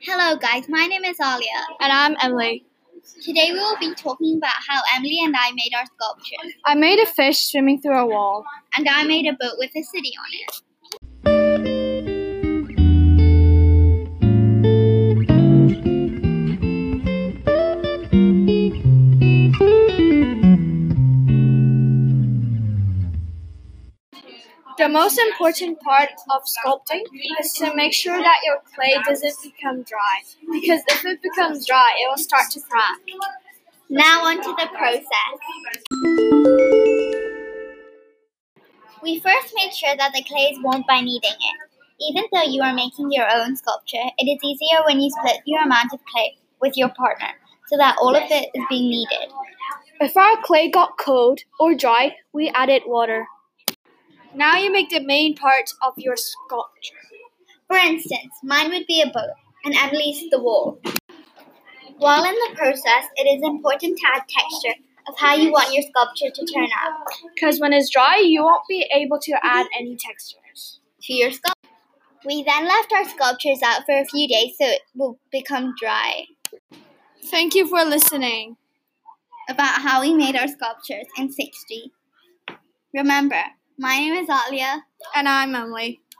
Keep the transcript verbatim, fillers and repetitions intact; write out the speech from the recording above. Hello guys, my name is Aaliyah. And I'm Emily. Today we will be talking about how Emily and I made our sculpture. I made a fish swimming through a wall. And I made a boat with a city on it. The most important part of sculpting is to make sure that your clay doesn't become dry, because if it becomes dry, it will start to crack. Now on to the process. We first make sure that the clay is warmed by kneading it. Even though you are making your own sculpture, it is easier when you split your amount of clay with your partner, so that all of it is being kneaded. If our clay got cold or dry, we added water. Now you make the main part of your sculpture. For instance, mine would be a boat, and Emily's the wall. While in the process, it is important to add texture of how you want your sculpture to turn out. Because when it's dry, you won't be able to add any textures to your sculpture. We then left our sculptures out for a few days so it will become dry. Thank you for listening about how we made our sculptures in six D. Remember, my name is Aaliyah. And I'm Emily.